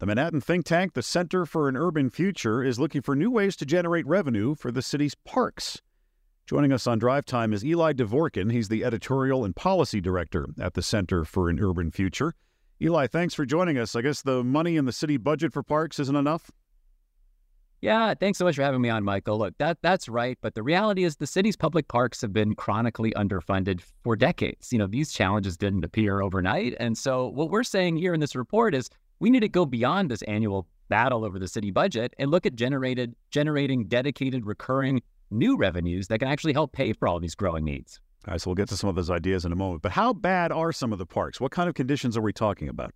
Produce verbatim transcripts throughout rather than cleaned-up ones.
The Manhattan think tank, the Center for an Urban Future, is looking for new ways to generate revenue for the city's parks. Joining us on Drive Time is Eli Dvorkin. He's the editorial and policy director at the Center for an Urban Future. Eli, thanks for joining us. I guess the money in the city budget for parks isn't enough? Yeah, thanks so much for having me on, Michael. Look, that that's right. But the reality is the city's public parks have been chronically underfunded for decades. You know, these challenges didn't appear overnight. And so what we're saying here in this report is we need to go beyond this annual battle over the city budget and look at generated generating dedicated, recurring new revenues that can actually help pay for all these growing needs. All right, so we'll get to some of those ideas in a moment. But how bad are some of the parks? What kind of conditions are we talking about?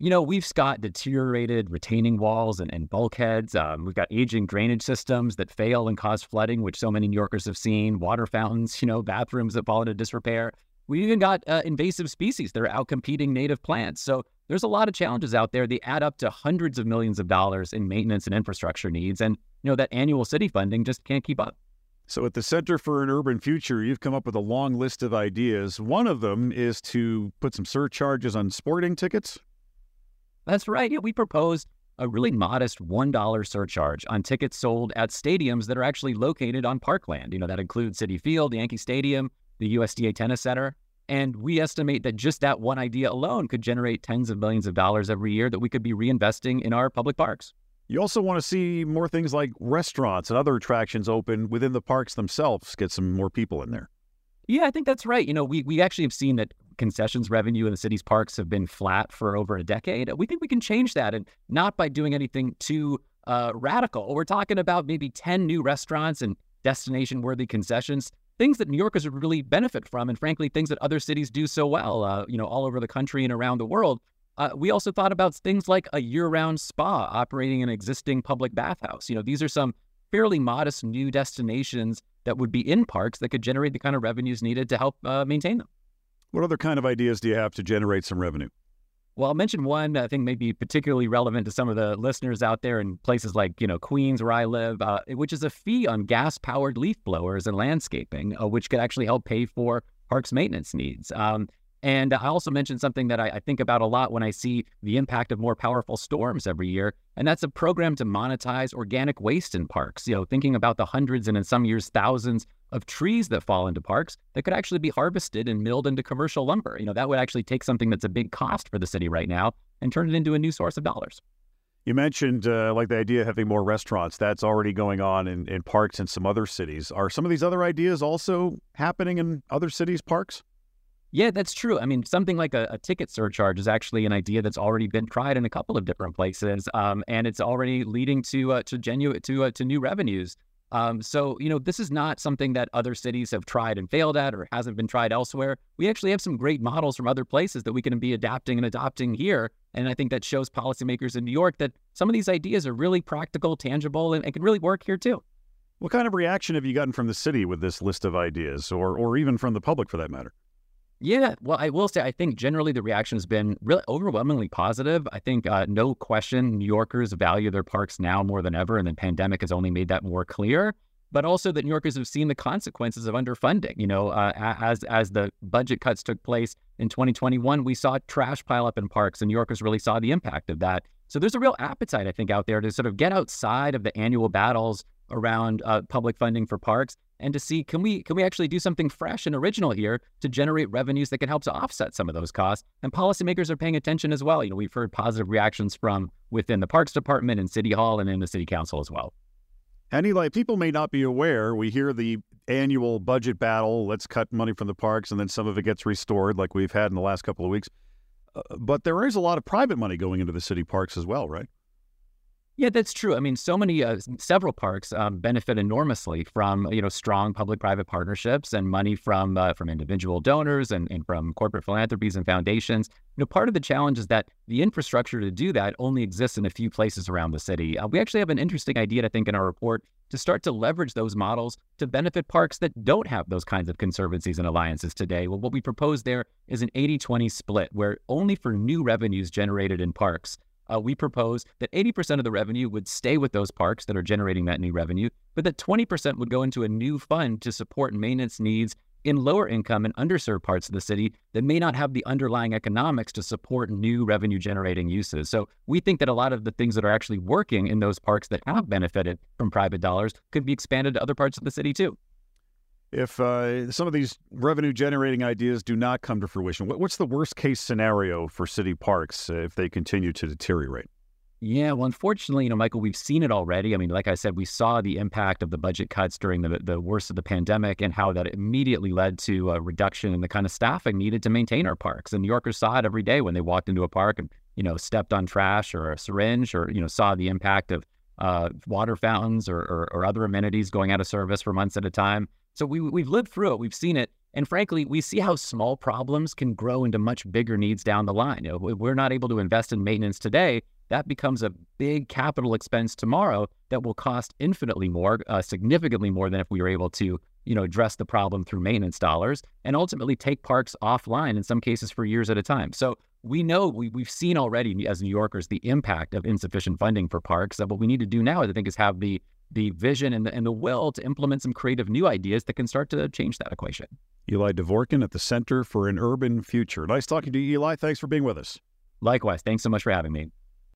You know, we've got deteriorated retaining walls and, and bulkheads. Um, we've got aging drainage systems that fail and cause flooding, which so many New Yorkers have seen, water fountains, you know, bathrooms that fall into disrepair. We've even got uh, invasive species that are outcompeting native plants. So there's a lot of challenges out there. They add up to hundreds of millions of dollars in maintenance and infrastructure needs. And, you know, that annual city funding just can't keep up. So at the Center for an Urban Future, you've come up with a long list of ideas. One of them is to put some surcharges on sporting tickets. That's right. Yeah, we proposed a really modest one dollar surcharge on tickets sold at stadiums that are actually located on parkland. You know, that includes Citi Field, Yankee Stadium, the U S D A Tennis Center. And we estimate that just that one idea alone could generate tens of millions of dollars every year that we could be reinvesting in our public parks. You also want to see more things like restaurants and other attractions open within the parks themselves, get some more people in there. Yeah, I think that's right. You know, we, we actually have seen that concessions revenue in the city's parks have been flat for over a decade. We think we can change that, and not by doing anything too uh, radical. We're talking about maybe ten new restaurants and destination-worthy concessions, things that New Yorkers would really benefit from, and frankly, things that other cities do so well, uh, you know, all over the country and around the world. Uh, we also thought about things like a year-round spa operating an existing public bathhouse. You know, these are some fairly modest new destinations that would be in parks that could generate the kind of revenues needed to help uh, maintain them. What other kind of ideas do you have to generate some revenue? Well, I'll mention one I think may be particularly relevant to some of the listeners out there in places like, you know, Queens, where I live, uh, which is a fee on gas-powered leaf blowers and landscaping, uh, which could actually help pay for parks maintenance needs. Um, and I also mentioned something that I, I think about a lot when I see the impact of more powerful storms every year, and that's a program to monetize organic waste in parks. You know, thinking about the hundreds and in some years thousands of trees that fall into parks that could actually be harvested and milled into commercial lumber. You know, that would actually take something that's a big cost for the city right now and turn it into a new source of dollars. You mentioned uh, like the idea of having more restaurants. That's already going on in, in parks in some other cities. Are some of these other ideas also happening in other cities' parks? Yeah, that's true. I mean, something like a, a ticket surcharge is actually an idea that's already been tried in a couple of different places, um, and it's already leading to uh, to genuine to uh, to new revenues. Um, so, you know, this is not something that other cities have tried and failed at or hasn't been tried elsewhere. We actually have some great models from other places that we can be adapting and adopting here. And I think that shows policymakers in New York that some of these ideas are really practical, tangible, and, and can really work here, too. What kind of reaction have you gotten from the city with this list of ideas, or, or even from the public, for that matter? Yeah, well, I will say, I think generally the reaction has been really overwhelmingly positive. I think uh, no question, New Yorkers value their parks now more than ever, and the pandemic has only made that more clear. But also that New Yorkers have seen the consequences of underfunding. You know, uh, as as the budget cuts took place in twenty twenty-one, we saw trash pile up in parks, and New Yorkers really saw the impact of that. So there's a real appetite, I think, out there to sort of get outside of the annual battles around uh, public funding for parks, and to see, can we can we actually do something fresh and original here to generate revenues that can help to offset some of those costs? And policymakers are paying attention as well. You know, we've heard positive reactions from within the Parks Department and City Hall and in the City Council as well. And Eli, people may not be aware, we hear the annual budget battle, let's cut money from the parks, and then some of it gets restored like we've had in the last couple of weeks. Uh, but there is a lot of private money going into the city parks as well, right? Yeah, that's true. I mean, so many, uh, several parks um, benefit enormously from, you know, strong public-private partnerships and money from uh, from individual donors and, and from corporate philanthropies and foundations. You know, part of the challenge is that the infrastructure to do that only exists in a few places around the city. Uh, we actually have an interesting idea, I think, in our report to start to leverage those models to benefit parks that don't have those kinds of conservancies and alliances today. Well, what we propose there is an eighty twenty split, where only for new revenues generated in parks, Uh, we propose that eighty percent of the revenue would stay with those parks that are generating that new revenue, but that twenty percent would go into a new fund to support maintenance needs in lower income and underserved parts of the city that may not have the underlying economics to support new revenue generating uses. So we think that a lot of the things that are actually working in those parks that have benefited from private dollars could be expanded to other parts of the city too. If uh, some of these revenue generating ideas do not come to fruition, what's the worst case scenario for city parks if they continue to deteriorate? Yeah, well, unfortunately, you know, Michael, we've seen it already. I mean, like I said, we saw the impact of the budget cuts during the, the worst of the pandemic and how that immediately led to a reduction in the kind of staffing needed to maintain our parks. And New Yorkers saw it every day when they walked into a park and, you know, stepped on trash or a syringe or, you know, saw the impact of uh, water fountains or, or, or other amenities going out of service for months at a time. So we, we've lived through it. We've seen it. And frankly, we see how small problems can grow into much bigger needs down the line. You know, if we're not able to invest in maintenance today, that becomes a big capital expense tomorrow that will cost infinitely more, uh, significantly more than if we were able to, you know, address the problem through maintenance dollars and ultimately take parks offline in some cases for years at a time. So we know we, we've seen already as New Yorkers the impact of insufficient funding for parks. Uh, what we need to do now, I think, is have the the vision and the, and the will to implement some creative new ideas that can start to change that equation. Eli Dvorkin at the Center for an Urban Future. Nice talking to you, Eli. Thanks for being with us. Likewise. Thanks so much for having me.